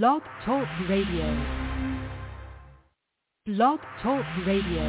Blog Talk Radio. Blog Talk Radio.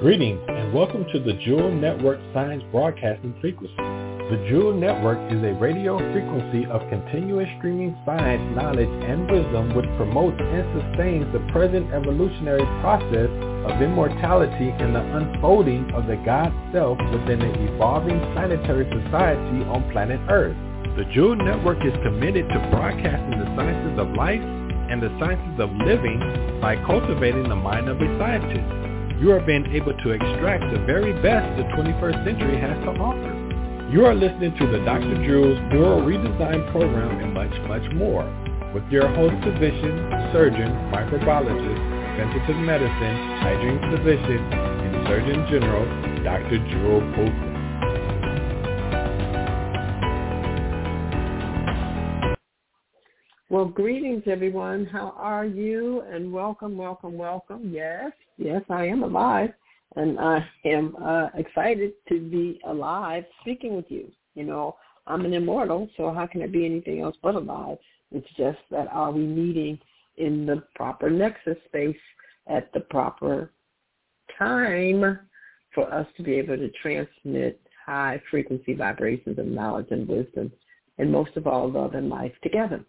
Greetings and welcome to the Jewel Network Science Broadcasting Frequency. The Jewel Network is a radio frequency of continuous streaming science, knowledge, and wisdom which promotes and sustains the present evolutionary process of immortality and the unfolding of the God self within an evolving planetary society on planet Earth. The Jewel Network is committed to broadcasting the sciences of life and the sciences of living by cultivating the mind of a scientist. You are being able to extract the very best the 21st century has to offer. You are listening to the Dr. Jewel's Neural Redesign Program and much, much more with your host physician, surgeon, microbiologist, vegetative medicine, hygiene physician, and Surgeon General, Dr. Jewel Pookrum. Well, greetings, everyone. How are you? And welcome, welcome, welcome. Yes, I am alive, and I am excited to be alive speaking with you. You know, I'm an immortal, so how can it be anything else but alive? It's just that are we meeting in the proper nexus space at the proper time for us to be able to transmit high-frequency vibrations of knowledge and wisdom, and most of all, love and life together?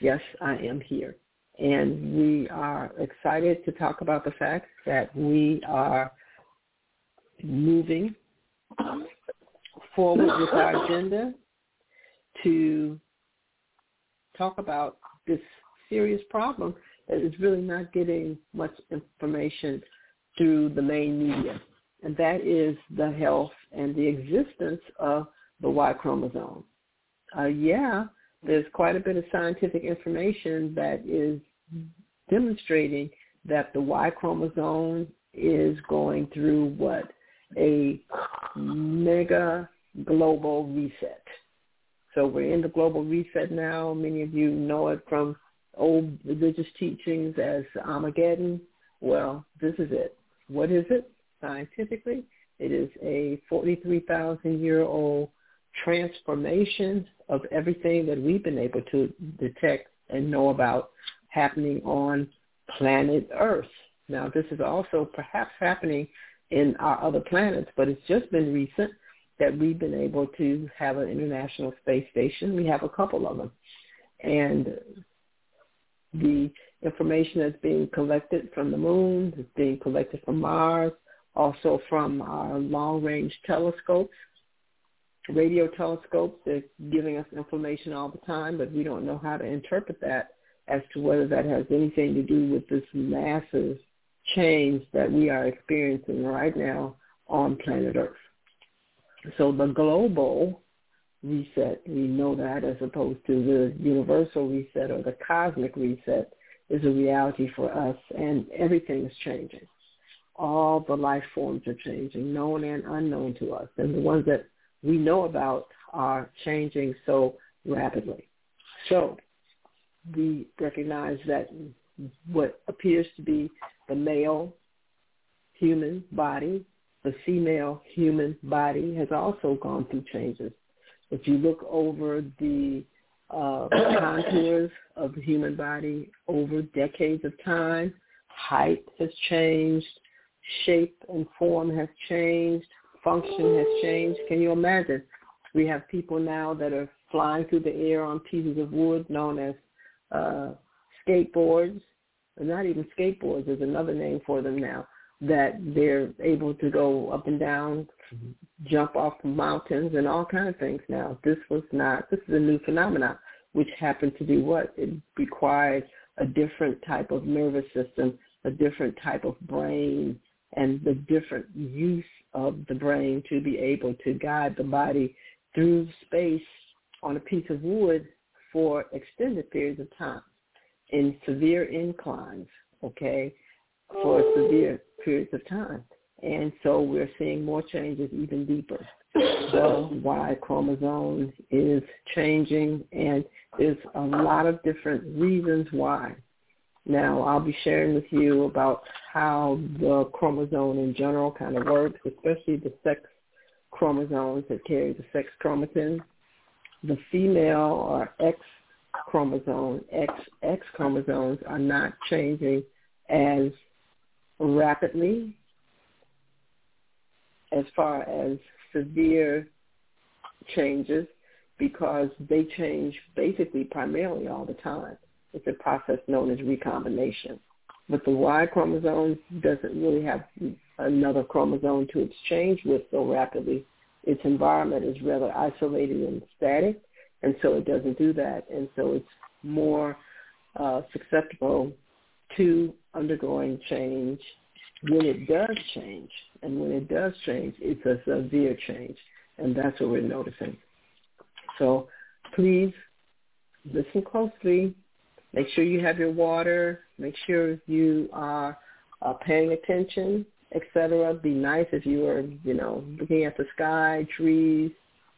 Yes, I am here, and we are excited to talk about the fact that we are moving forward with our agenda to talk about this serious problem that is really not getting much information through the main media, and that is the health and the existence of the Y chromosome. There's quite a bit of scientific information that is demonstrating that the Y chromosome is going through what? A mega global reset. So we're in the global reset now. Many of you know it from old religious teachings as Armageddon. Well, this is it. What is it? Scientifically, it is a 43,000-year-old transformation of everything that we've been able to detect and know about happening on planet Earth. Now, this is also perhaps happening in our other planets, but it's just been recent that we've been able to have an international space station. We have a couple of them. And the information that's being collected from the moon, it's being collected from Mars, also from our long-range telescopes, radio telescopes. They're giving us information all the time, but we don't know how to interpret that as to whether that has anything to do with this massive change that we are experiencing right now on planet Earth. So the global reset, we know that, as opposed to the universal reset or the cosmic reset, is a reality for us, and everything is changing. All the life forms are changing, known and unknown to us, and the ones that we know about are changing so rapidly. So we recognize that what appears to be the male human body, the female human body, has also gone through changes. If you look over the contours of the human body over decades of time, height has changed, shape and form has changed, function has changed. Can you imagine? We have people now that are flying through the air on pieces of wood known as skateboards, or not even skateboards, there's another name for them now, that they're able to go up and down, jump off mountains and all kinds of things now. This is a new phenomenon, which happened to be what? It required a different type of nervous system, a different type of brain, and the different use of the brain to be able to guide the body through space on a piece of wood for extended periods of time in severe inclines, for severe periods of time. And so we're seeing more changes even deeper. The Y chromosome is changing, and there's a lot of different reasons why. Now, I'll be sharing with you about how the chromosome in general kind of works, especially the sex chromosomes that carry the sex chromatin. The female, or X chromosome, X chromosomes are not changing as rapidly as far as severe changes because they change basically primarily all the time. It's a process known as recombination. But the Y chromosome doesn't really have another chromosome to exchange with so rapidly. Its environment is rather isolated and static, and so it doesn't do that. And so it's more susceptible to undergoing change when it does change. And when it does change, it's a severe change, and that's what we're noticing. So please listen closely. Make sure you have your water. Make sure you are paying attention, etc. Be nice if you are, looking at the sky, trees,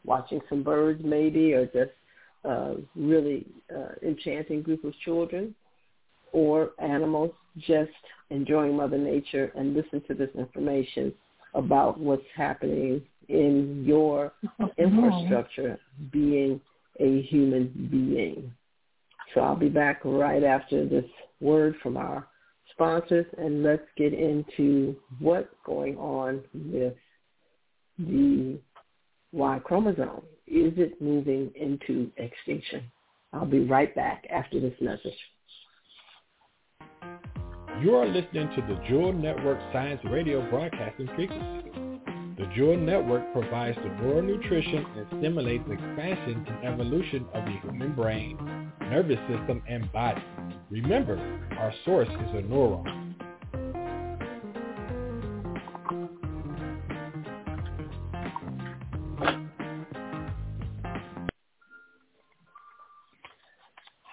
watching some birds maybe, or just really enchanting group of children or animals, just enjoying Mother Nature and listen to this information about what's happening in your infrastructure being a human being. So I'll be back right after this word from our sponsors, and let's get into what's going on with the Y chromosome. Is it moving into extinction? I'll be right back after this message. You are listening to the Jewel Network Science Radio Broadcasting Frequency. The Jewel Network provides the rural nutrition and stimulates expansion and evolution of the human brain, nervous system, and body. Remember, our source is a neuron.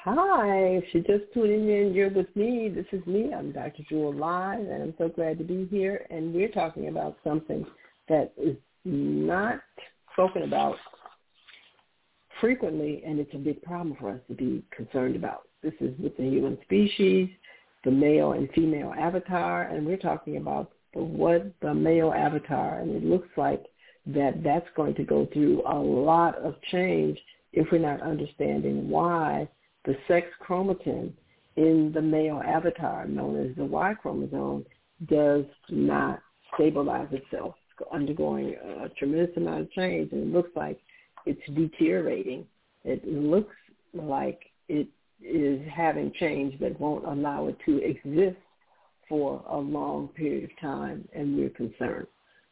Hi, if you're just tuning in, you're with me. This is me. I'm Dr. Jewel Live, and I'm so glad to be here. And we're talking about something that is not spoken about frequently, and it's a big problem for us to be concerned about. This is with the human species, the male and female avatar, and we're talking about the male avatar. And it looks like that's going to go through a lot of change if we're not understanding why the sex chromatin in the male avatar, known as the Y chromosome, does not stabilize itself. It's undergoing a tremendous amount of change, and it looks like it's deteriorating. It looks like it is having change that won't allow it to exist for a long period of time, and we're concerned.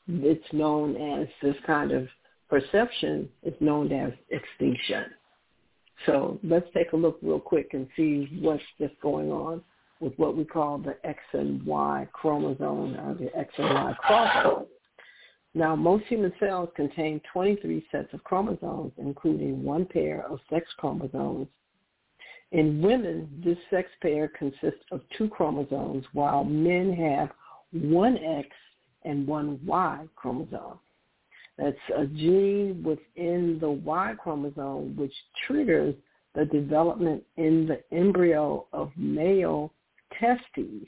It's known as this kind of perception is known as extinction. So let's take a look real quick and see what's just going on with what we call the X and Y chromosome, or the X and Y crossover. Now, most human cells contain 23 sets of chromosomes, including one pair of sex chromosomes. In women, this sex pair consists of two chromosomes, while men have one X and one Y chromosome. That's a gene within the Y chromosome which triggers the development in the embryo of male testes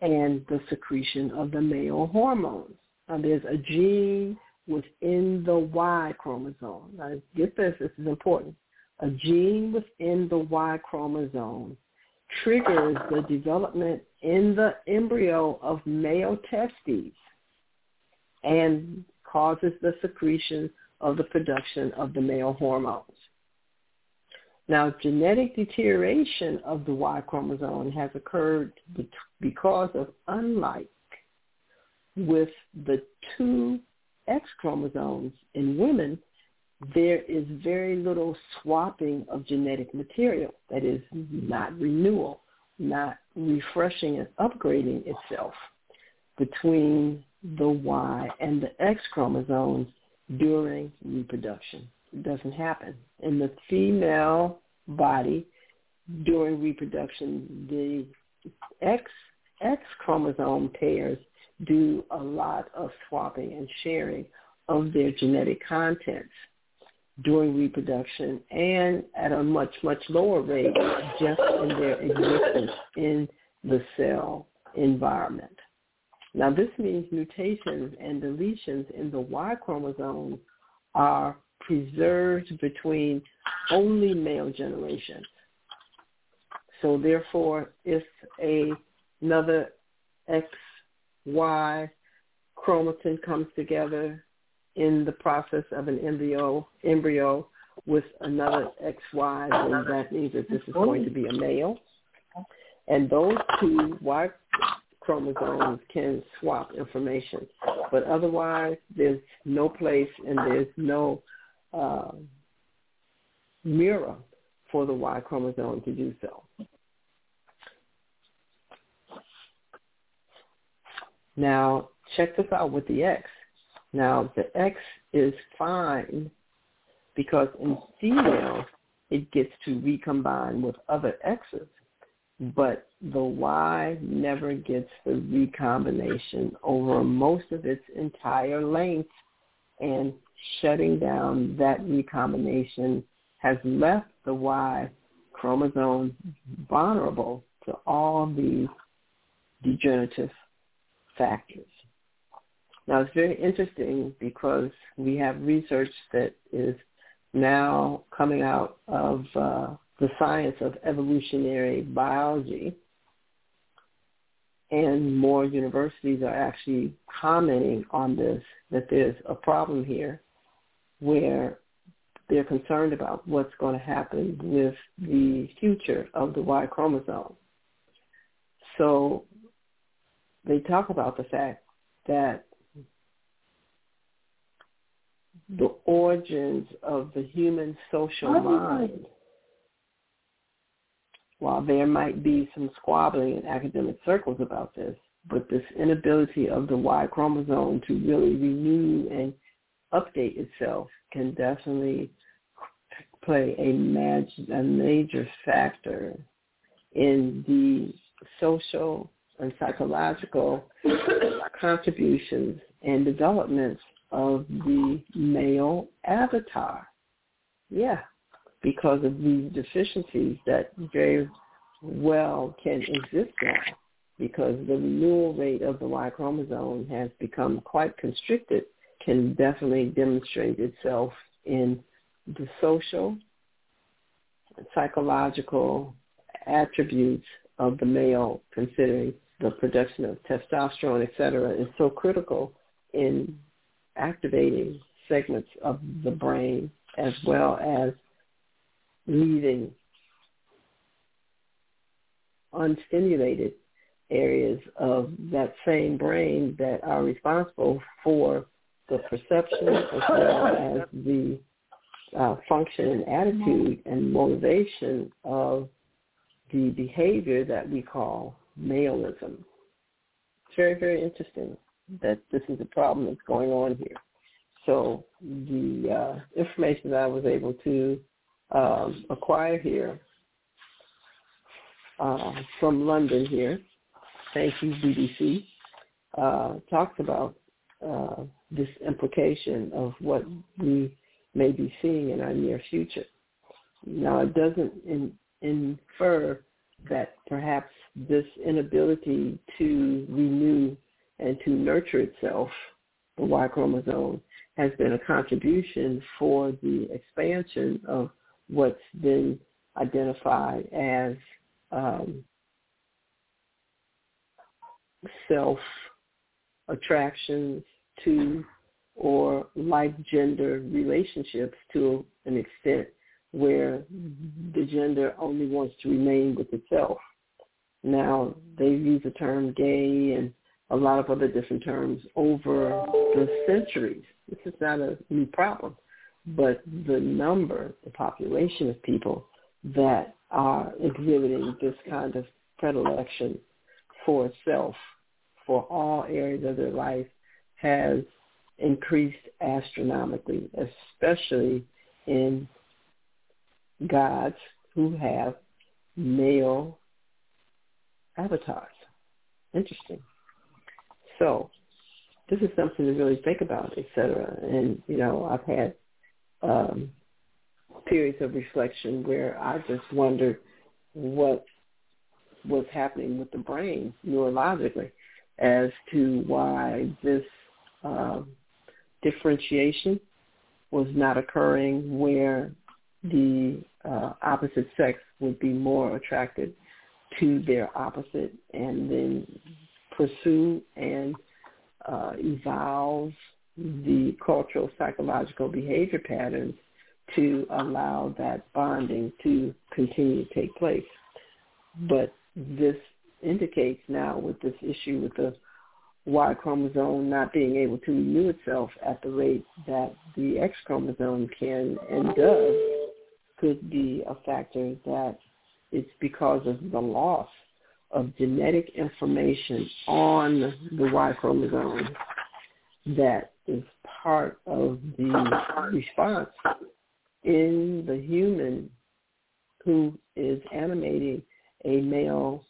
and the secretion of the male hormones. Now, there's a gene within the Y chromosome. Now, get this, this is important. A gene within the Y chromosome triggers the development in the embryo of male testes and causes the secretion of the production of the male hormones. Now, genetic deterioration of the Y chromosome has occurred because of unlike with the two X chromosomes in women, there is very little swapping of genetic material, that is not renewal, not refreshing and upgrading itself between the Y and the X chromosomes during reproduction. It doesn't happen. In the female body, during reproduction, the X chromosome pairs do a lot of swapping and sharing of their genetic contents during reproduction, and at a much, much lower rate just in their existence in the cell environment. Now, this means mutations and deletions in the Y chromosome are preserved between only male generations. So therefore, it's another XY chromatin comes together in the process of an embryo with another XY, and that means that this is going to be a male. And those two Y chromosomes can swap information. But otherwise, there's no place and there's no mirror for the Y chromosome to do so. Now, check this out with the X. Now, the X is fine because in females, it gets to recombine with other X's, but the Y never gets the recombination over most of its entire length, and shutting down that recombination has left the Y chromosome vulnerable to all these degenerative factors. Now, it's very interesting because we have research that is now coming out of the science of evolutionary biology, and more universities are actually commenting on this, that there's a problem here where they're concerned about what's going to happen with the future of the Y chromosome. So they talk about the fact that the origins of the human social mind, while there might be some squabbling in academic circles about this, but this inability of the Y chromosome to really renew and update itself can definitely play a major factor in the social and psychological contributions and developments of the male avatar. Yeah. Because of these deficiencies that very well can exist now, because the renewal rate of the Y chromosome has become quite constricted, can definitely demonstrate itself in the social and psychological attributes of the male, considering the production of testosterone, et cetera, is so critical in activating segments of the brain as well as leaving unstimulated areas of that same brain that are responsible for the perception as well as the function and attitude and motivation of the behavior that we call maleism. It's very, very interesting that this is a problem that's going on here. So the information that I was able to acquire here from London here, thank you BBC, talks about this implication of what we may be seeing in our near future. Now, it doesn't infer that perhaps this inability to renew and to nurture itself, the Y chromosome, has been a contribution for the expansion of what's been identified as self-attractions to or like-gender relationships to an extent where the gender only wants to remain with itself. Now, they use the term gay and a lot of other different terms over the centuries. This is not a new problem. But the number, the population of people that are exhibiting this kind of predilection for self for all areas of their life has increased astronomically, especially in gods who have male avatars. Interesting. So this is something to really think about, et cetera. And, you know, I've had periods of reflection where I just wondered what was happening with the brain neurologically as to why this differentiation was not occurring where the opposite sex would be more attracted to their opposite and then pursue and evolve the cultural psychological behavior patterns to allow that bonding to continue to take place. But this indicates now with this issue with the Y chromosome not being able to renew itself at the rate that the X chromosome can and does, could be a factor that it's because of the loss of genetic information on the Y chromosome that is part of the response in the human who is animating a male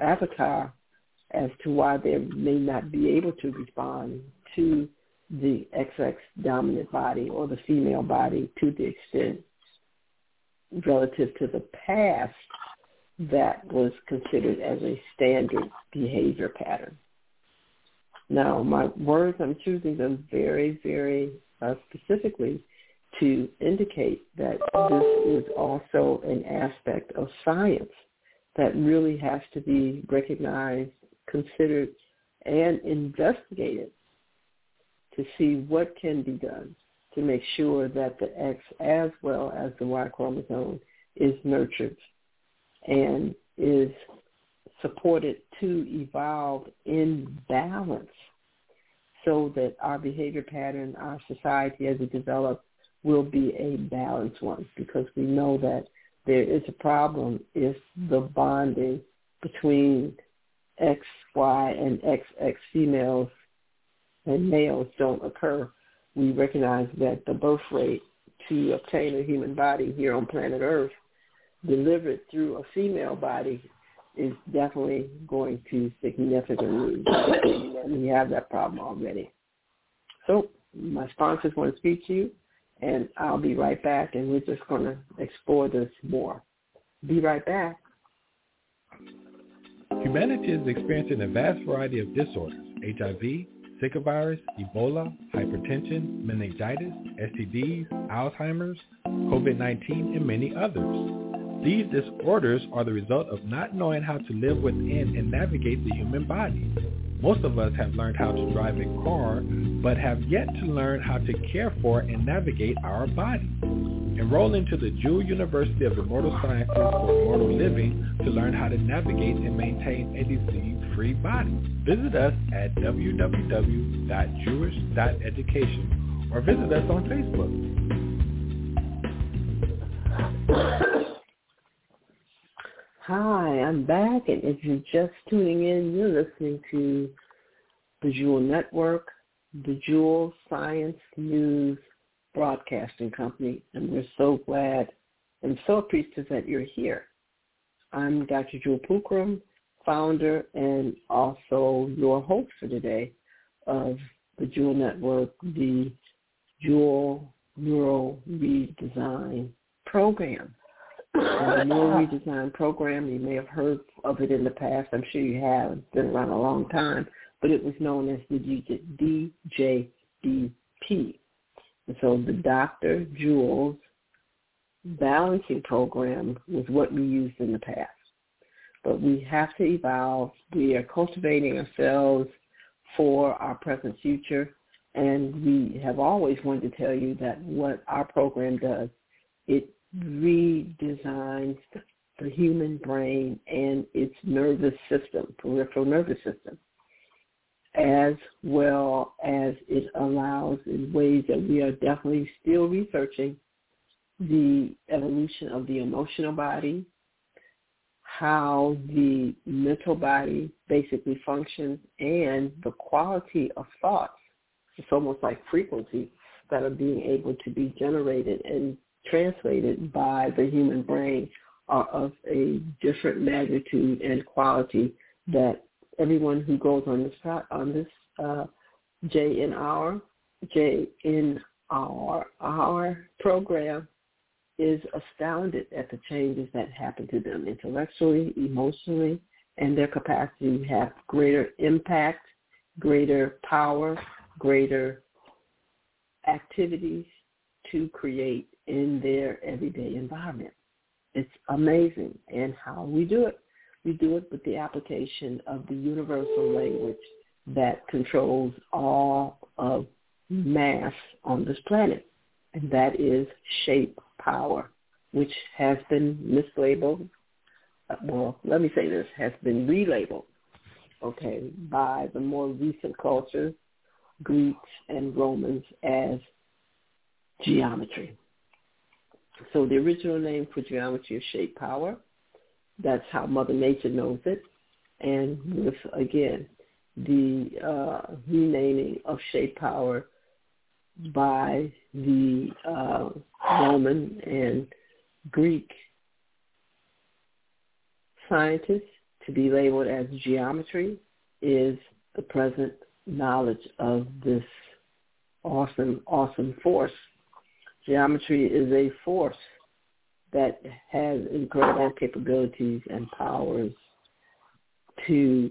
avatar as to why they may not be able to respond to the XX dominant body or the female body to the extent relative to the past that was considered as a standard behavior pattern. Now, my words, I'm choosing them very, very specifically to indicate that this is also an aspect of science that really has to be recognized, considered, and investigated to see what can be done to make sure that the X as well as the Y chromosome is nurtured and is supported to evolve in balance so that our behavior pattern, our society as it develops, will be a balanced one, because we know that there is a problem if the bonding between X, Y, and XX females and males don't occur. We recognize that the birth rate to obtain a human body here on planet Earth delivered through a female body is definitely going to significantly. We have that problem already. So my sponsors want to speak to you, and I'll be right back, and we're just going to explore this more. Be right back. Humanity is experiencing a vast variety of disorders: HIV, Zika virus, Ebola, hypertension, meningitis, STDs, Alzheimer's, COVID-19, and many others. These disorders are the result of not knowing how to live within and navigate the human body. Most of us have learned how to drive a car, but have yet to learn how to care for and navigate our body. Enroll into the Jewel University of Immortal Sciences for Immortal Living to learn how to navigate and maintain a disease-free body. Visit us at www.jewish.education or visit us on Facebook. Hi, I'm back, and if you're just tuning in, you're listening to the Jewel Network, the Jewel Science News Broadcasting Company, and we're so glad and so appreciative that you're here. I'm Dr. Jewel Pookrum, founder and also your host for today of the Jewel Network, the Jewel Neural Redesign Program. The Neural Redesign Program, you may have heard of it in the past. I'm sure you have. It's been around a long time, but it was known as the DJDP. And so the Dr. Jewel's balancing program was what we used in the past. But we have to evolve. We are cultivating ourselves for our present future, and we have always wanted to tell you that what our program does, it redesigns the human brain and its nervous system, peripheral nervous system, as well as it allows, in ways that we are definitely still researching, the evolution of the emotional body, how the mental body basically functions, and the quality of thoughts. It's almost like frequencies that are being able to be generated and translated by the human brain are of a different magnitude and quality that everyone who goes on this JNR program is astounded at the changes that happen to them intellectually, emotionally, and their capacity to have greater impact, greater power, greater activities to create in their everyday environment. It's amazing. And how we do it with the application of the universal language that controls all of mass on this planet, and that is shape power, which has been mislabeled. Well, let me say this, has been relabeled, okay, by the more recent cultures, Greeks and Romans, as geometry. So the original name for geometry is shape power. That's how Mother Nature knows it. And with, again, the renaming of shape power by the Roman and Greek scientists to be labeled as geometry is the present knowledge of this awesome, awesome force. Geometry is a force that has incredible capabilities and powers to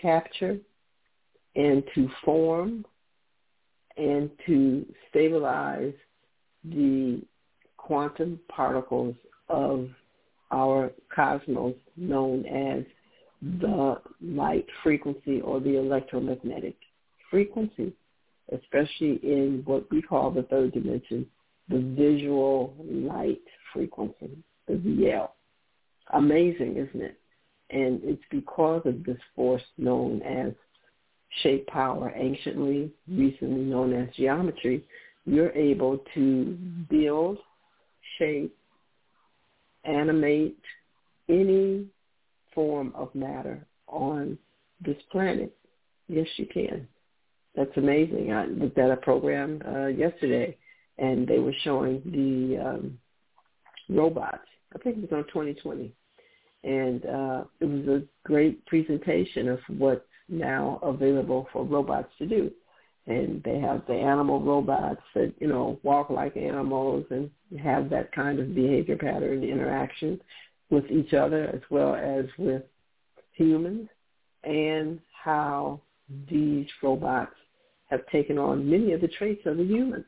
capture and to form and to stabilize the quantum particles of our cosmos known as the light frequency or the electromagnetic frequency, especially in what we call the third dimension, the visual light frequency, the VL. Amazing, isn't it? And it's because of this force known as shape power, anciently, recently known as geometry, you're able to build, shape, animate any form of matter on this planet. Yes, you can. That's amazing. I looked at a program yesterday, and they were showing the robots. I think it was on 2020. And it was a great presentation of what's now available for robots to do. And they have the animal robots that, you know, walk like animals and have that kind of behavior pattern interaction with each other as well as with humans, and how these robots have taken on many of the traits of the humans.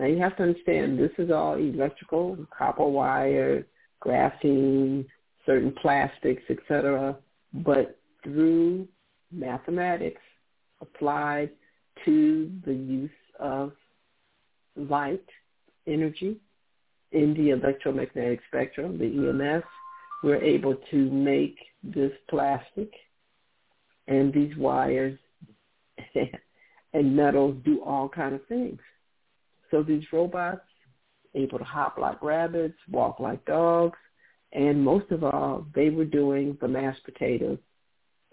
Now, you have to understand this is all electrical, copper wire, graphene, certain plastics, etc., but through mathematics applied to the use of light energy in the electromagnetic spectrum, the EMS, we're able to make this plastic and these wires and metals do all kind of things. So these robots able to hop like rabbits, walk like dogs, and most of all, they were doing the mashed potatoes,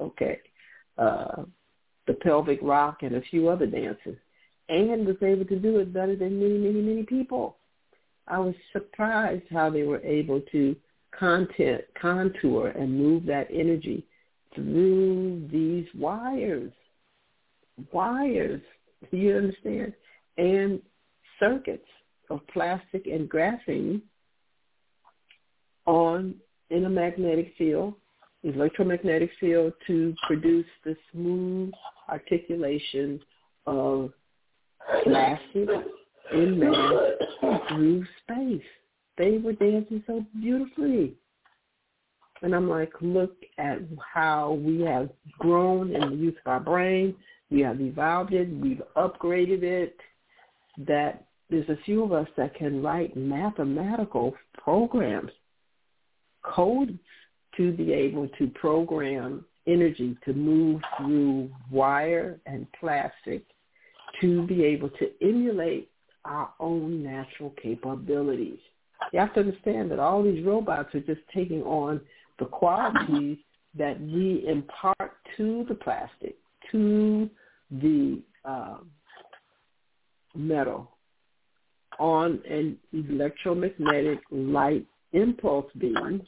okay, the pelvic rock, and a few other dances, and was able to do it better than many, many, many people. I was surprised how they were able to contour and move that energy through these wires. Wires, do you understand? And circuits of plastic and graphene on in a magnetic field, electromagnetic field, to produce the smooth articulation of plastic in mass through space. They were dancing so beautifully. And I'm like, look at how we have grown in the use of our brain. We have evolved it. We've upgraded it. That there's a few of us that can write mathematical programs, codes, to be able to program energy to move through wire and plastic, to be able to emulate our own natural capabilities. You have to understand that all these robots are just taking on the qualities that we impart to the plastic, to the metal, on an electromagnetic light impulse beam,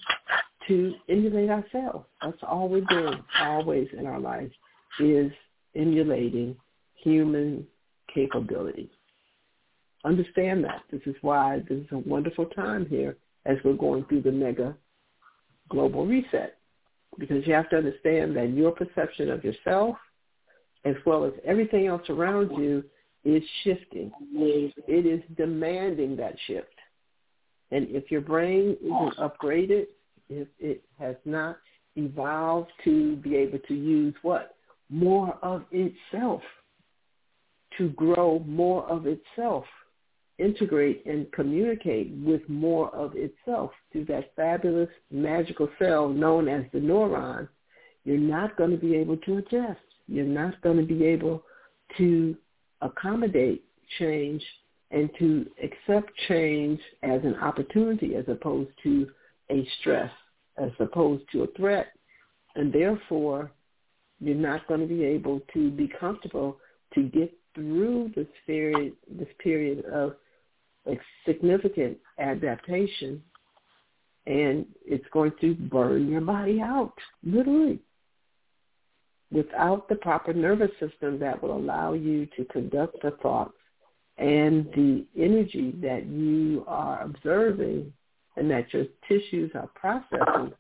to emulate ourselves. That's all we're doing always in our lives, is emulating human capability. Understand that. This is why this is a wonderful time here as we're going through the mega global reset, because you have to understand that your perception of yourself as well as everything else around you is shifting. It is demanding that shift. And if your brain isn't upgraded, if it has not evolved to be able to use what? More of itself, to grow more of itself, integrate and communicate with more of itself through that fabulous magical cell known as the neuron, you're not going to be able to adjust. You're not going to be able to accommodate change and to accept change as an opportunity as opposed to a stress, as opposed to a threat. And therefore, you're not going to be able to be comfortable to get through this period of significant adaptation, and it's going to burn your body out, literally, without the proper nervous system that will allow you to conduct the thoughts and the energy that you are observing and that your tissues are processing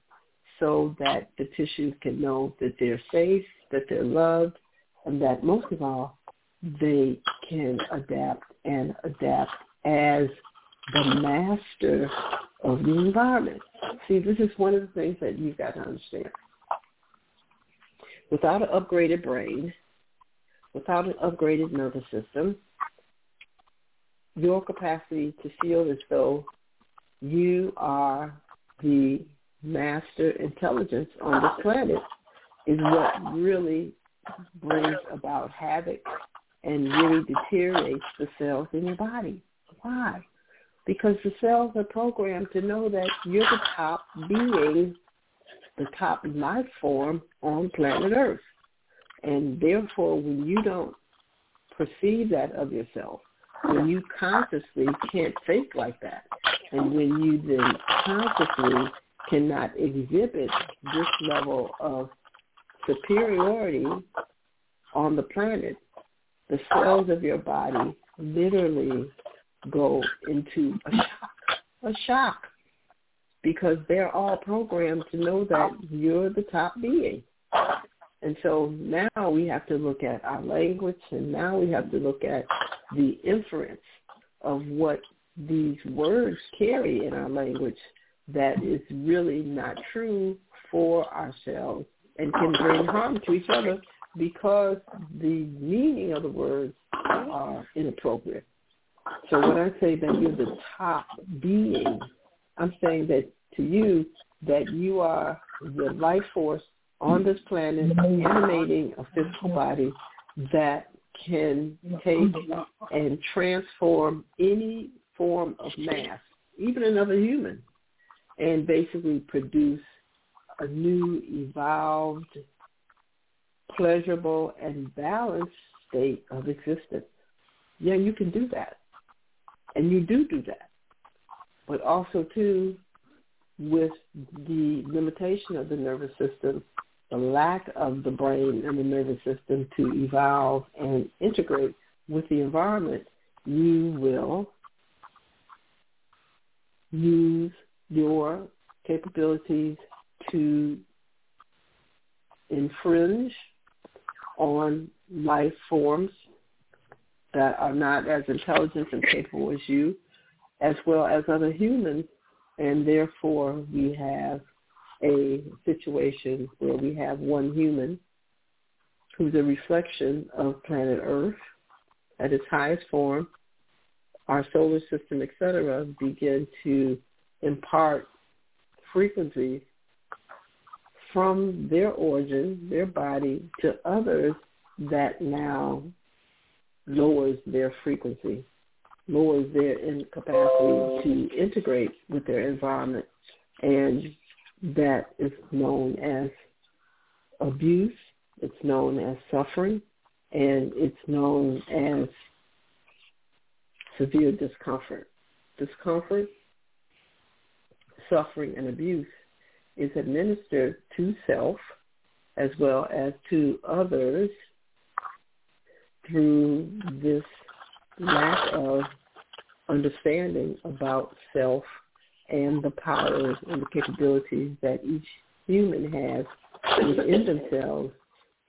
so that the tissues can know that they're safe, that they're loved, and that most of all, they can adapt as the master of the environment. See, this is one of the things that you've got to understand. Without an upgraded brain, without an upgraded nervous system, your capacity to feel as though you are the master intelligence on this planet is what really brings about havoc and really deteriorates the cells in your body. Why? Because the cells are programmed to know that you're the top being, the top life form on planet Earth. And therefore, when you don't perceive that of yourself, when you consciously can't think like that, and when you then consciously cannot exhibit this level of superiority on the planet, the cells of your body literally go into a shock, because they're all programmed to know that you're the top being. And so now we have to look at our language, and now we have to look at the inference of what these words carry in our language that is really not true for ourselves and can bring harm to each other because the meaning of the words are inappropriate. So when I say that you're the top being, I'm saying that to you that you are the life force on this planet animating a physical body that can take and transform any form of mass, even another human, and basically produce a new, evolved, pleasurable, and balanced state of existence. Yeah, you can do that. And you do that. But also, too, with the limitation of the nervous system, the lack of the brain and the nervous system to evolve and integrate with the environment, you will use your capabilities to infringe on life forms that are not as intelligent and capable as you, as well as other humans, and therefore we have a situation where we have one human who's a reflection of planet Earth at its highest form, our solar system, etc., begin to impart frequencies from their origin, their body, to others that now lowers their frequency, lowers their incapacity to integrate with their environment, and that is known as abuse, it's known as suffering, and it's known as severe discomfort. Discomfort, suffering, and abuse is administered to self as well as to others through this lack of understanding about self and the powers and the capabilities that each human has within themselves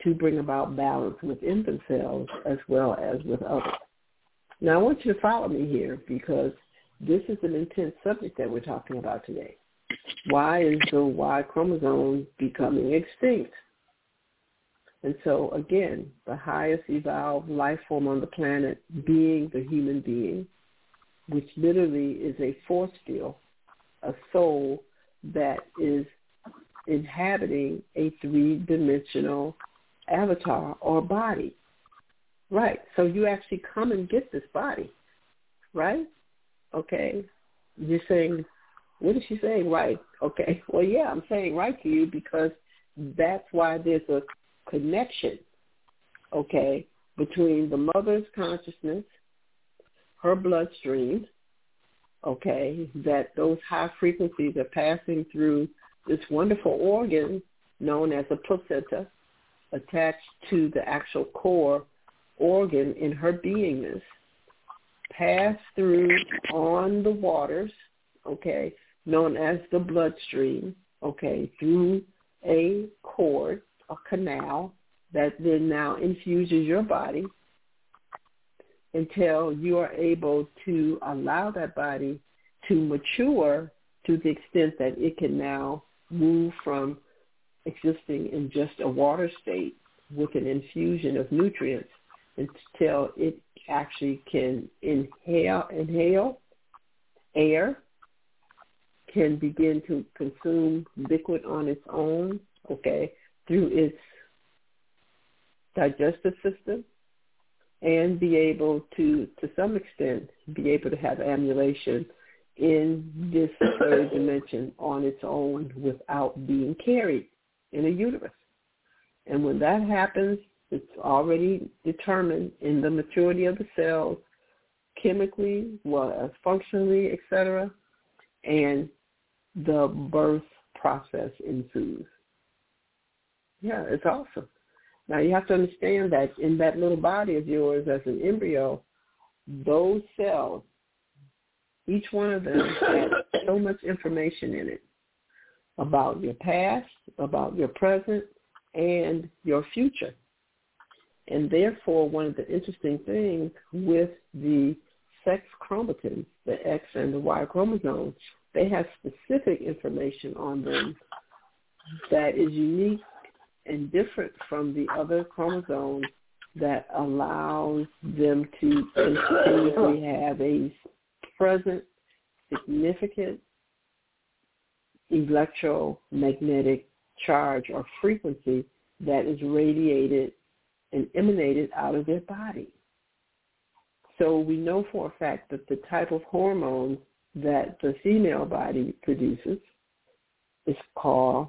to bring about balance within themselves as well as with others. Now, I want you to follow me here, because this is an intense subject that we're talking about today. Why is the Y chromosome becoming extinct? And so, again, the highest evolved life form on the planet being the human being, which literally is a force field, a soul that is inhabiting a three-dimensional avatar or body. Right. So you actually come and get this body. Right? Okay. You're saying, what is she saying? Right. Okay. Well, yeah, I'm saying right to you because that's why there's a connection, okay, between the mother's consciousness, her bloodstream, okay, that those high frequencies are passing through this wonderful organ known as a placenta attached to the actual core organ in her beingness, pass through on the waters, okay, known as the bloodstream, okay, through a cord, a canal that then now infuses your body until you are able to allow that body to mature to the extent that it can now move from existing in just a water state with an infusion of nutrients until it actually can inhale air, can begin to consume liquid on its own, okay, through its digestive system, and be able to some extent, be able to have ambulation in this third dimension on its own without being carried in a uterus. And when that happens, it's already determined in the maturity of the cells, chemically, well, functionally, etc., and the birth process ensues. Yeah, it's awesome. Now, you have to understand that in that little body of yours as an embryo, those cells, each one of them has so much information in it about your past, about your present, and your future. And therefore, one of the interesting things with the sex chromatins, the X and the Y chromosomes, they have specific information on them that is unique and different from the other chromosomes that allows them to continuously have a present, significant electromagnetic charge or frequency that is radiated and emanated out of their body. So we know for a fact that the type of hormone that the female body produces is called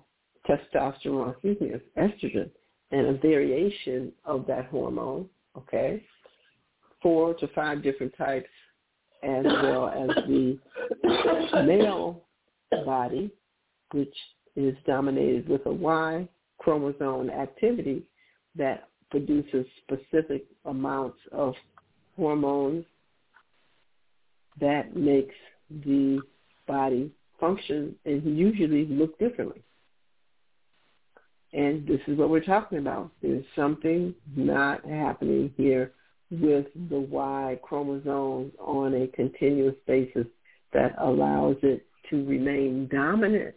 testosterone, estrogen, and a variation of that hormone, okay, 4 to 5 different types, as well as the male body, which is dominated with a Y chromosome activity that produces specific amounts of hormones that makes the body function and usually look differently. And this is what we're talking about. There's something not happening here with the Y chromosome on a continuous basis that allows it to remain dominant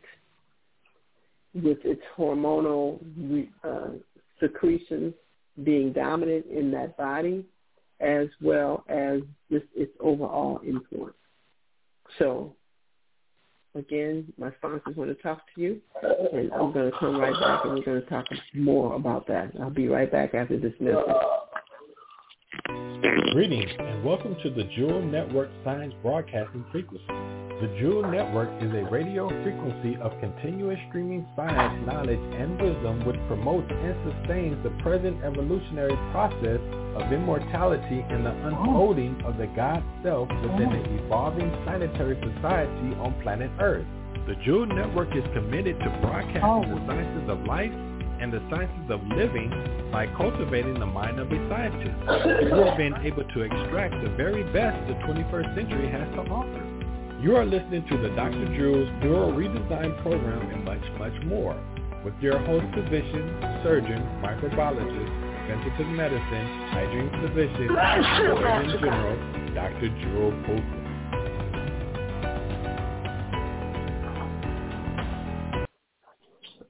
with its hormonal secretions being dominant in that body, as well as just its overall influence. So, again, my sponsors want to talk to you, and I'm going to come right back, and we're going to talk more about that. I'll be right back after this message. Greetings, and welcome to the Jewel Network Science Broadcasting Frequency. The Jewel Network is a radio frequency of continuous streaming science, knowledge, and wisdom, which promotes and sustains the present evolutionary process of immortality and the unfolding of the God self within an evolving planetary society on planet Earth. The Jewel Network is committed to broadcasting the sciences of life and the sciences of living by cultivating the mind of a scientist who have been able to extract the very best the 21st century has to offer. You are listening to the Dr. Jewel's Neural Redesign Program and much, much more with your host physician, surgeon, microbiologist, Integrative Medicine, Hygiene Physician, and Surgeon General, Dr. Jewel Pookrum.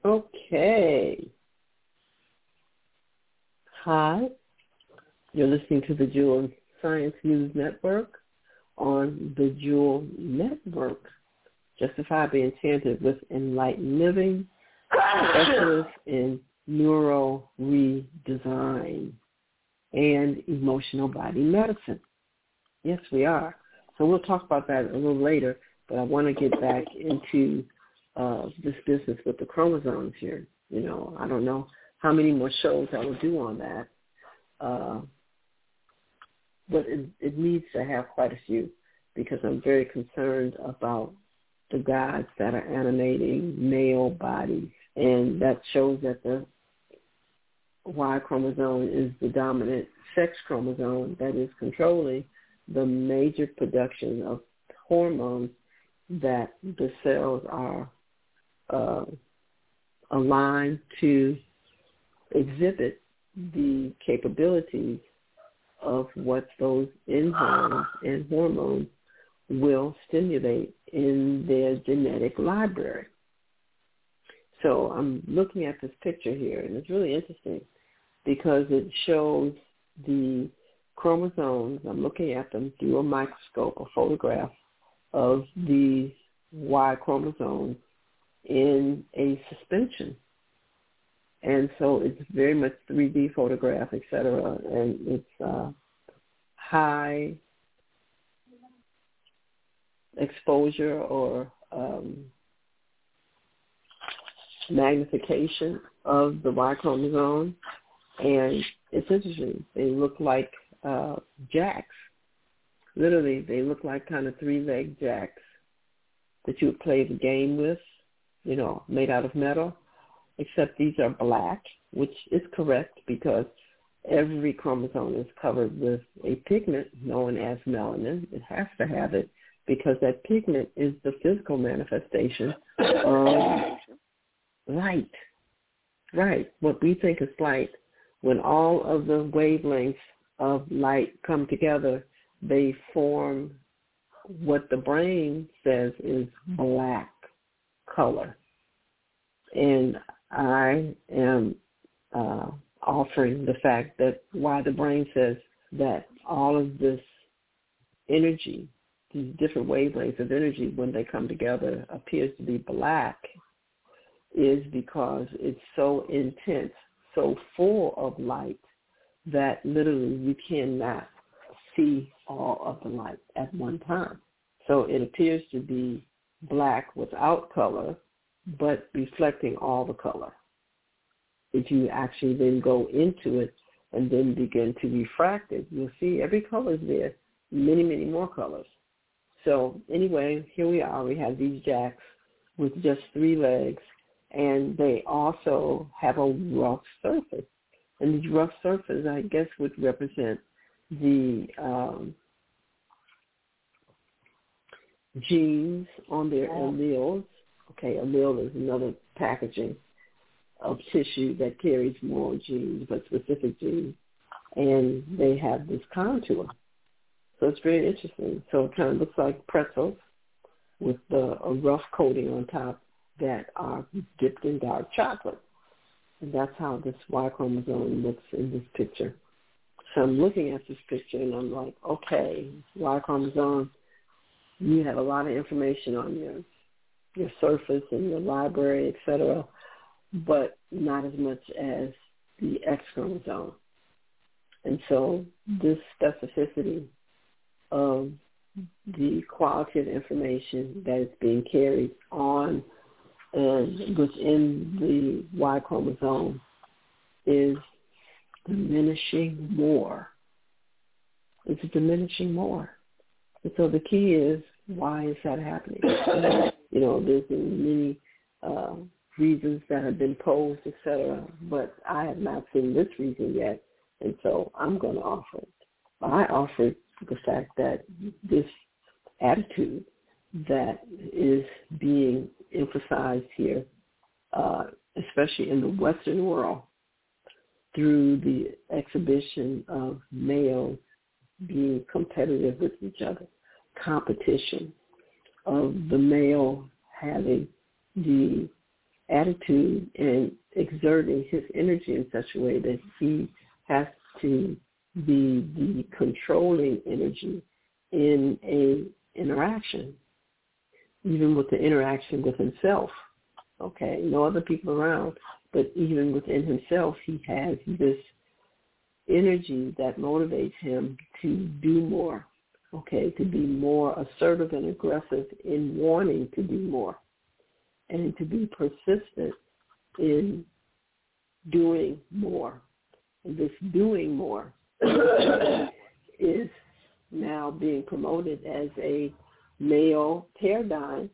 Okay. Hi. You're listening to the Jewel Science News Network on the Jewel Network. Justified being enchanted with enlightened living, specialist in neural redesign and emotional body medicine. Yes, we are. So we'll talk about that a little later, but I want to get back into this business with the chromosomes here. You know, I don't know how many more shows I will do on that, but it needs to have quite a few because I'm very concerned about the gods that are animating male bodies, and that shows that the Y chromosome is the dominant sex chromosome that is controlling the major production of hormones that the cells are aligned to exhibit the capabilities of what those enzymes and hormones will stimulate in their genetic library. So I'm looking at this picture here, and it's really interesting because it shows the chromosomes. I'm looking at them through a microscope, a photograph of the Y chromosome in a suspension. And so it's very much 3D photograph, et cetera, and it's high exposure or magnification of the Y chromosome, and it's interesting. They look like jacks. Literally, they look like kind of three-legged jacks that you would play the game with, you know, made out of metal, except these are black, which is correct because every chromosome is covered with a pigment known as melanin. It has to have it because that pigment is the physical manifestation of light. Right. What we think is light, when all of the wavelengths of light come together, they form what the brain says is black color. And I am offering the fact that why the brain says that all of this energy, these different wavelengths of energy, when they come together, appears to be black, is because it's so intense, so full of light, that literally you cannot see all of the light at one time. So it appears to be black without color, but reflecting all the color. If you actually then go into it and then begin to refract it, you'll see every color is there, many, many more colors. So anyway, here we are. We have these jacks with just three legs, and they also have a rough surface. And these rough surfaces, I guess, would represent the genes on their alleles. Okay, allele is another packaging of tissue that carries more genes, but specific genes. And they have this contour. So it's very interesting. So it kind of looks like pretzels with a rough coating on top that are dipped in dark chocolate. And that's how this Y chromosome looks in this picture. So I'm looking at this picture, and I'm like, okay, Y chromosome, you have a lot of information on your surface and your library, et cetera, but not as much as the X chromosome. And so this specificity of the quality of information that is being carried on and within the Y chromosome is diminishing more. It's diminishing more. And so the key is, why is that happening? You know, there's been many reasons that have been posed, et cetera, but I have not seen this reason yet, and so I'm going to offer it. I offer the fact that this attitude that is being emphasized here, especially in the Western world, through the exhibition of males being competitive with each other, competition of the male having the attitude and exerting his energy in such a way that he has to be the controlling energy in a interaction, even with the interaction with himself. Okay, no other people around, but even within himself, he has this energy that motivates him to do more, okay, to be more assertive and aggressive in wanting to do more and to be persistent in doing more. And this doing more is now being promoted as a male paradigm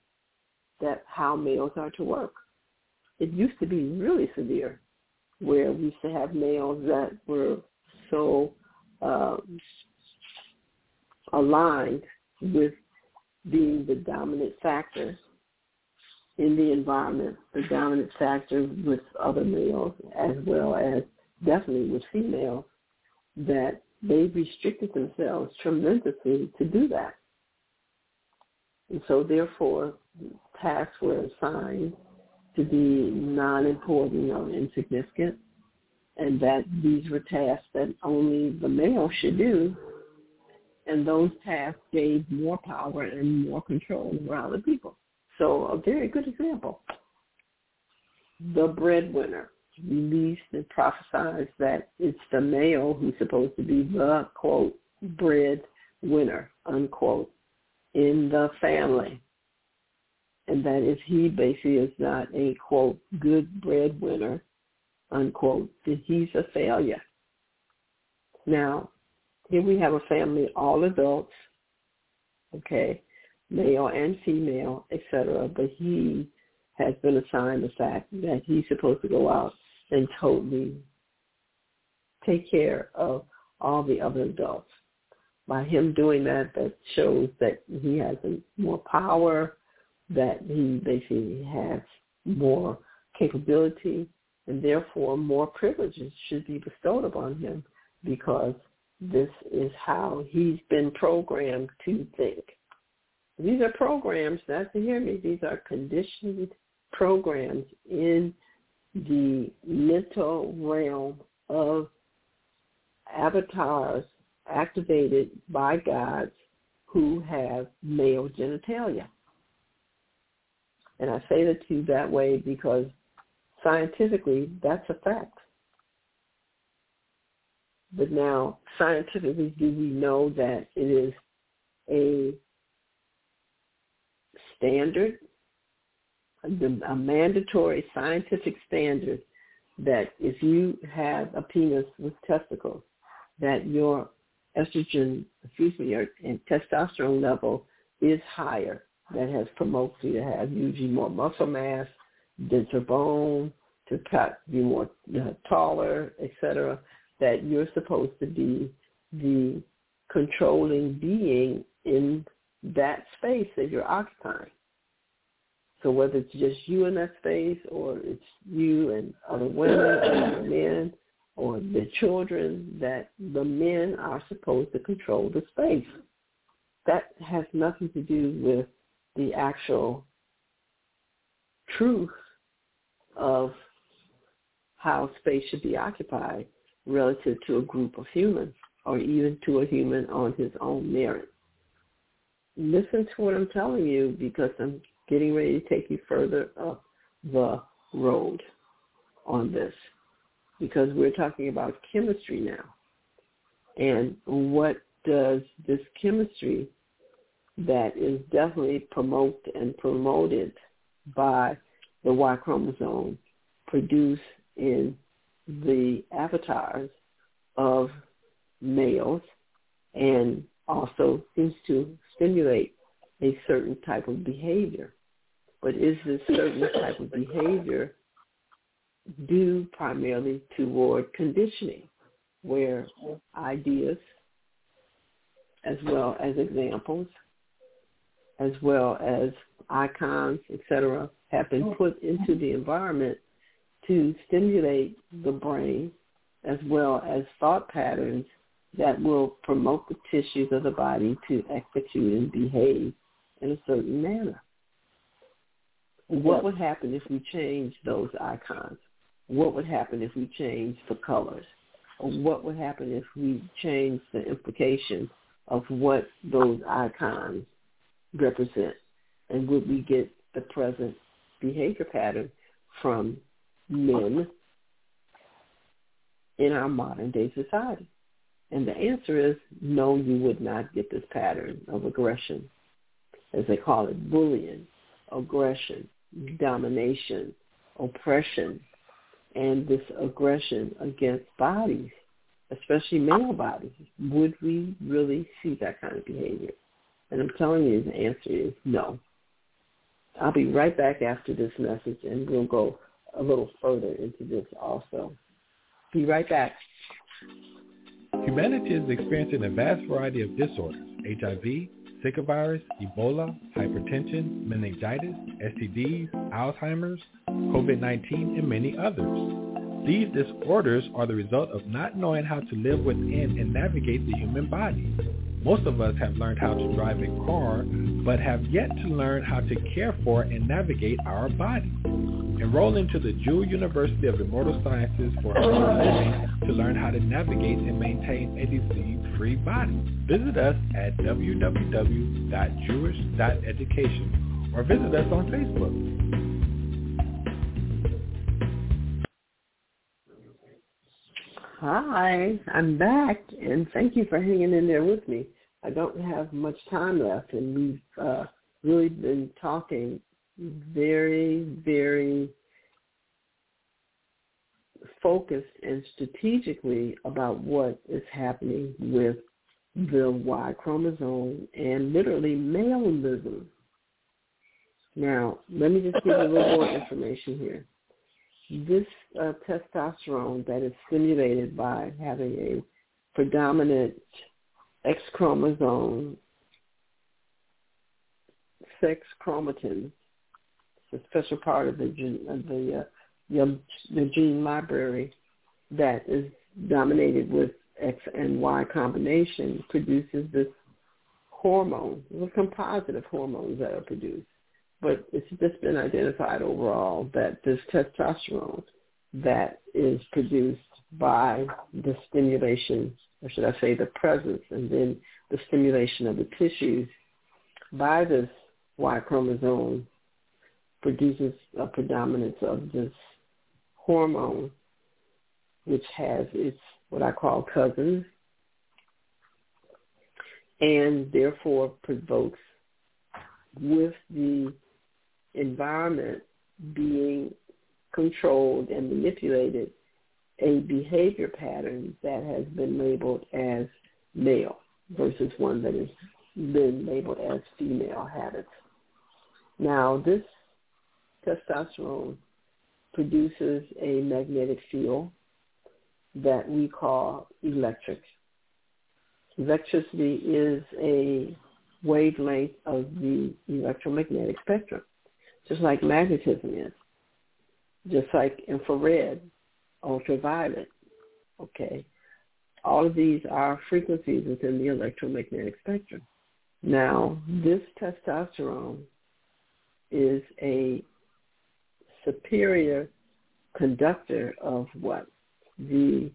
that how males are to work. It used to be really severe where we used to have males that were so aligned with being the dominant factor in the environment, the dominant factor with other males, as well as definitely with females, that they restricted themselves tremendously to do that. And so therefore, tasks were assigned to be non-important or insignificant, and that these were tasks that only the male should do, and those tasks gave more power and more control over other people. So a very good example. The breadwinner released and prophesies that it's the male who's supposed to be the, quote, breadwinner, unquote, in the family. And that if he basically is not a, quote, good breadwinner, unquote, then he's a failure. Now, here we have a family, all adults, okay, male and female, etc., but he has been assigned the fact that he's supposed to go out and totally take care of all the other adults. By him doing that, that shows that he has more power, that he basically has more capability, and therefore more privileges should be bestowed upon him because this is how he's been programmed to think. These are programs, not to hear me, these are conditioned programs in the mental realm of avatars activated by gods who have male genitalia. And I say that to you that way because scientifically, that's a fact. But now, scientifically, do we know that it is a standard, a mandatory scientific standard that if you have a penis with testicles, that your estrogen, your testosterone level is higher, that has promotes you to have usually more muscle mass, denser bone, to be more taller, etc., that you're supposed to be the controlling being in that space that you're occupying. So whether it's just you in that space or it's you and other women or other men or their children, that the men are supposed to control the space. That has nothing to do with the actual truth of how space should be occupied relative to a group of humans or even to a human on his own merit. Listen to what I'm telling you because I'm getting ready to take you further up the road on this because we're talking about chemistry now. And what does this chemistry that is definitely promoted by the Y chromosome produced in the avatars of males and also seems to stimulate a certain type of behavior. But is this certain type of behavior due primarily toward conditioning, where ideas as well as examples as well as icons, etc., have been put into the environment to stimulate the brain as well as thought patterns that will promote the tissues of the body to execute and behave in a certain manner. What would happen if we changed those icons? What would happen if we changed the colors? What would happen if we changed the implication of what those icons represent? And would we get the present behavior pattern from men in our modern-day society? And the answer is, no, you would not get this pattern of aggression, as they call it, bullying, aggression, domination, oppression, and this aggression against bodies, especially male bodies. Would we really see that kind of behavior? And I'm telling you, the answer is no. I'll be right back after this message, and we'll go a little further into this also. Be right back. Humanity is experiencing a vast variety of disorders: HIV, Zika virus, Ebola, hypertension, meningitis, STDs, Alzheimer's, COVID-19, and many others. These disorders are the result of not knowing how to live within and navigate the human body. Most of us have learned how to drive a car, but have yet to learn how to care for and navigate our body. Enroll into the Jewel University of Immortal Sciences for a living to learn how to navigate and maintain a disease-free body. Visit us at www.jewish.education or visit us on Facebook. Hi, I'm back, and thank you for hanging in there with me. I don't have much time left, and we've really been talking very, very focused and strategically about what is happening with the Y chromosome and literally maleism. Now, let me just give you a little more information here. This testosterone that is stimulated by having a predominant X chromosome, sex chromatin, a special part of the gene library that is dominated with X and Y combination, produces this hormone, the composite of hormones that are produced. But it's just been identified overall that this testosterone that is produced by the stimulation, or should I say the presence, and then the stimulation of the tissues by this Y chromosome, produces a predominance of this hormone, which has its what I call cousins, and therefore provokes, with the environment being controlled and manipulated, a behavior pattern that has been labeled as male versus one that has been labeled as female habits. Now, this testosterone produces a magnetic field that we call electric. Electricity is a wavelength of the electromagnetic spectrum, just like magnetism is, just like infrared, ultraviolet, okay? All of these are frequencies within the electromagnetic spectrum. Now, this testosterone is a superior conductor of what? The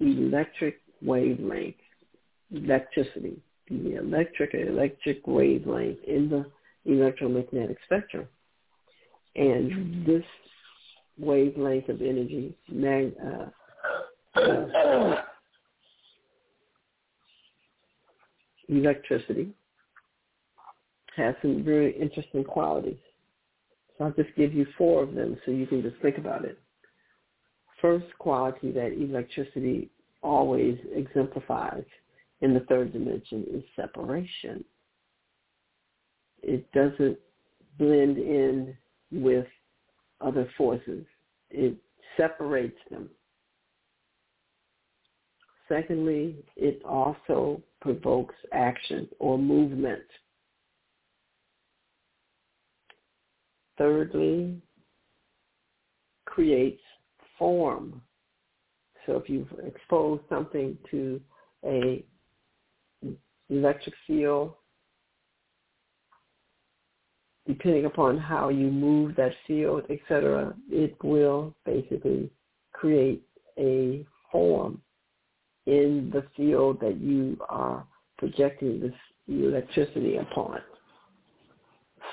electric wavelength, electricity, the electric wavelength in the electromagnetic spectrum. And this wavelength of energy, electricity, has some very interesting qualities. So I'll just give you four of them so you can just think about it. First quality that electricity always exemplifies in the third dimension is separation. It doesn't blend in with other forces. It separates them. Secondly, it also provokes action or movement. Thirdly, creates form. So if you expose something to an electric field, depending upon how you move that field, etc., it will basically create a form in the field that you are projecting this electricity upon.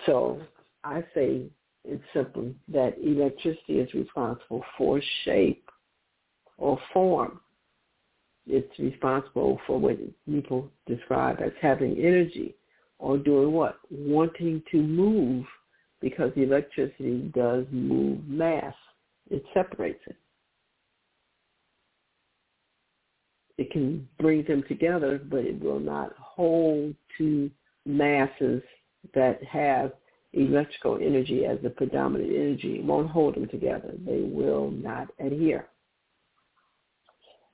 So I say it's simply that electricity is responsible for shape or form. It's responsible for what people describe as having energy or doing what? Wanting to move, because electricity does move mass. It separates it. It can bring them together, but it will not hold two masses that have electrical energy as the predominant energy. It won't hold them together. They will not adhere.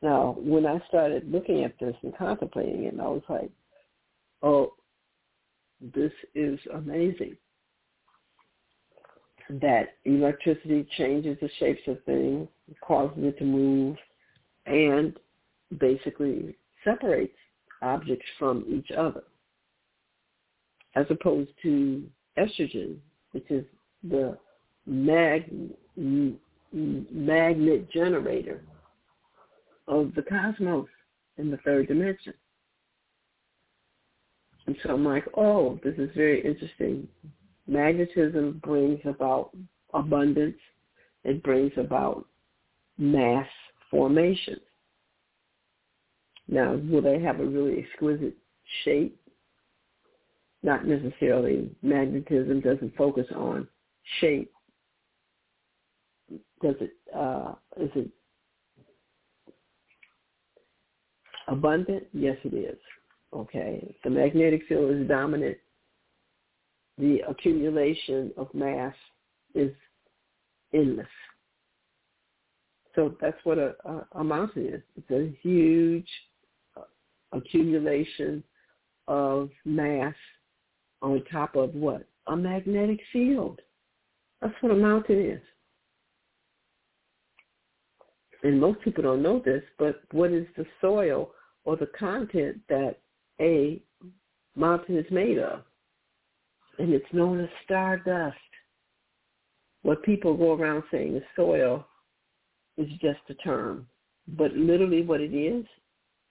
Now, when I started looking at this and contemplating it, I was like, oh, this is amazing, that electricity changes the shapes of things, causes it to move, and basically separates objects from each other, as opposed to estrogen, which is the magnet generator of the cosmos in the third dimension. And so I'm like, oh, this is very interesting. Magnetism brings about abundance. It brings about mass formation. Now, will they have a really exquisite shape? Not necessarily. Magnetism doesn't focus on shape. Does it? Is it abundant? Yes, it is. Okay. The magnetic field is dominant. The accumulation of mass is endless. So that's what a mountain is. It's a huge accumulation of mass on top of what? A magnetic field. That's what a mountain is. And most people don't know this, but what is the soil or the content that a mountain is made of? And it's known as stardust. What people go around saying is soil is just a term, but literally what it is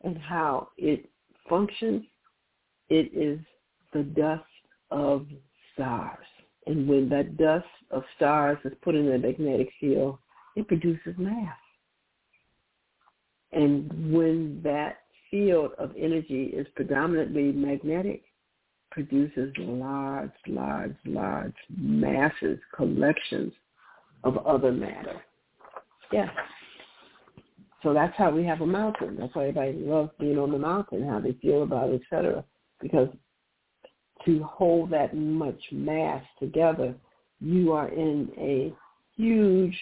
and how it functions, it is the dust of stars. And when that dust of stars is put in a magnetic field, it produces mass. And when that field of energy is predominantly magnetic, produces large masses, collections of other matter. Yeah. So that's how we have a mountain. That's why everybody loves being on the mountain, how they feel about it, etc. Because to hold that much mass together, you are in a huge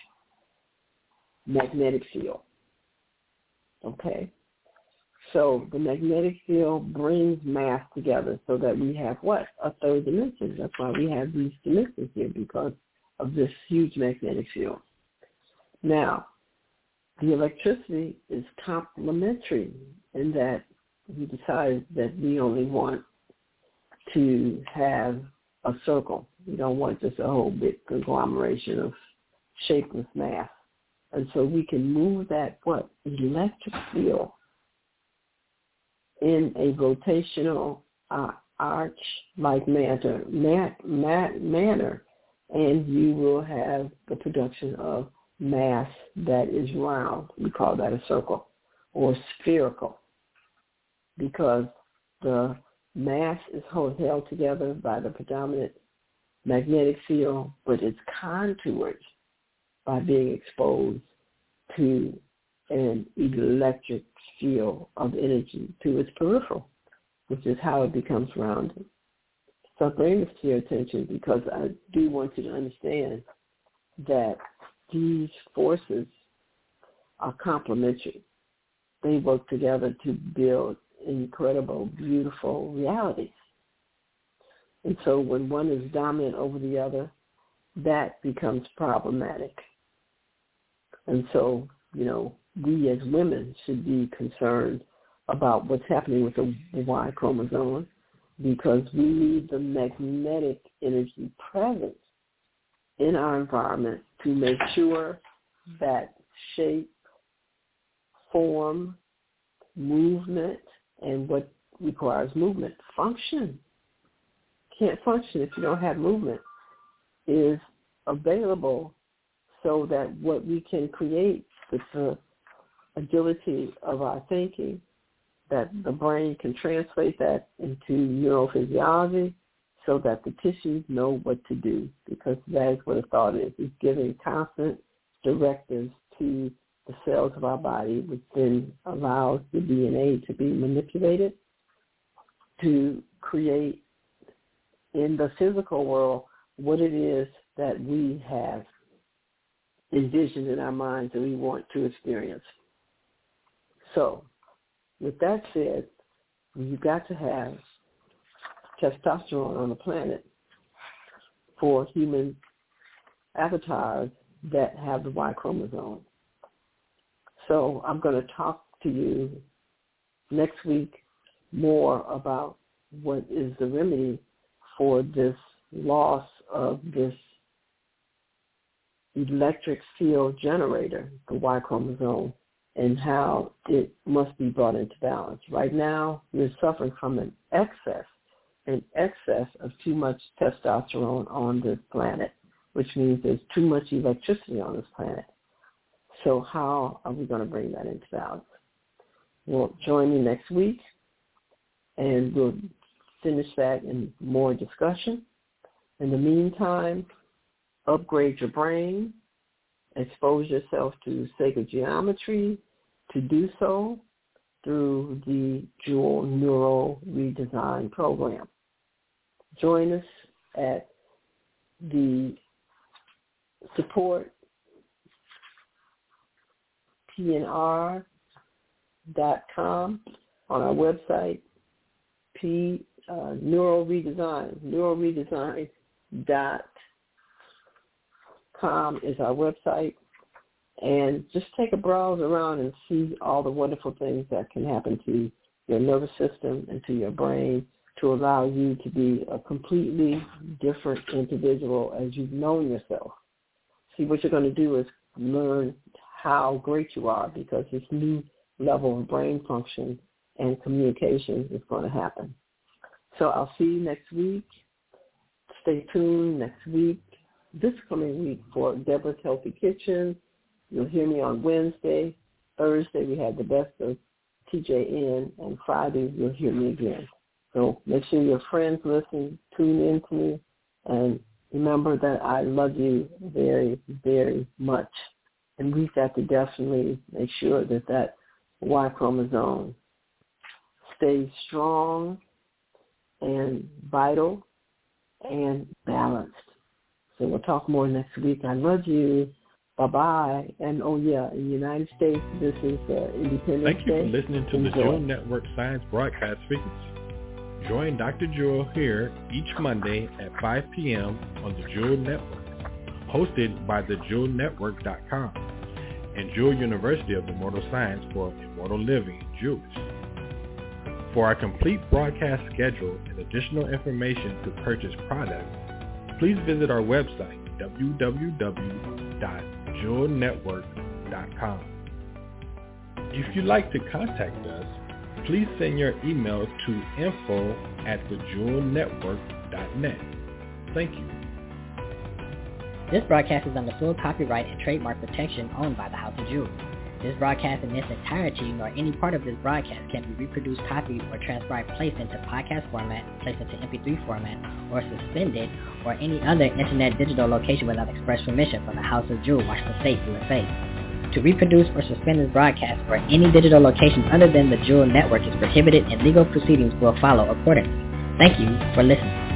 magnetic field. Okay? So the magnetic field brings mass together so that we have what? A third dimension. That's why we have these dimensions here, because of this huge magnetic field. Now, the electricity is complementary in that we decided that we only want to have a circle. We don't want just a whole big conglomeration of shapeless mass. And so we can move that, what, electric field in a rotational arch-like manner, and you will have the production of mass that is round. We call that a circle, or spherical, because the mass is held together by the predominant magnetic field, but it's contoured by being exposed to an electric field of energy to its peripheral, which is how it becomes rounded. So I bring this to your attention because I do want you to understand that these forces are complementary. They work together to build incredible, beautiful realities. And so when one is dominant over the other, that becomes problematic. And so, you know, we as women should be concerned about what's happening with the Y chromosome because we need the magnetic energy present in our environment to make sure that shape, form, movement, and what requires movement, function. Can't function if you don't have movement, is available so that what we can create with the agility of our thinking, that the brain can translate that into neurophysiology so that the tissues know what to do, because that is what a thought is. It's giving constant directives to the cells of our body, which then allows the DNA to be manipulated to create in the physical world what it is that we have envisioned in our minds that we want to experience. So with that said, you've got to have testosterone on the planet for human avatars that have the Y chromosome. So I'm going to talk to you next week more about what is the remedy for this loss of this electric field generator, the Y chromosome, and how it must be brought into balance. Right now, we're suffering from an excess of too much testosterone on this planet, which means there's too much electricity on this planet. So how are we going to bring that into balance? Well, join me next week, and we'll finish that in more discussion. In the meantime, upgrade your brain, expose yourself to sacred geometry. To do so through the Jewel Neuro Redesign Program. Join us at the supportpnr.com on our website, neuroredesign.com is our website, and just take a browse around and see all the wonderful things that can happen to your nervous system and to your brain to allow you to be a completely different individual as you've known yourself. See, what you're going to do is learn how great you are, because this new level of brain function and communication is going to happen. So I'll see you next week. Stay tuned next week, this coming week, for Deborah's Healthy Kitchen. You'll hear me on Wednesday. Thursday, we had the best of TJN, and Friday, you'll hear me again. So make sure your friends listen, tune in to me, and remember that I love you very, very much. And we've got to definitely make sure that that Y chromosome stays strong and vital and balanced. So we'll talk more next week. I love you. Bye-bye. And, oh, yeah, in the United States, this is Independence Day. Thank you for listening to the Jewel Network Science Broadcast Feeds. Join Dr. Jewel here each Monday at 5 p.m. on the Jewel Network, hosted by TheJewelNetwork.com and Jewel University of Immortal Science for Immortal Living Jewish. For our complete broadcast schedule and additional information to purchase products, please visit our website, www.JewelNetwork.com. If you'd like to contact us, please send your email to info@thejewelnetwork.net. Thank you. This broadcast is under full copyright and trademark protection owned by the House of Jewels. This broadcast in its entirety, nor any part of this broadcast, can be reproduced, copied, or transcribed, placed into podcast format, placed into MP3 format, or suspended, or any other internet digital location without express permission from the House of Jewel, Washington State, USA. To reproduce or suspend this broadcast or any digital location other than the Jewel Network is prohibited, and legal proceedings will follow accordingly. Thank you for listening.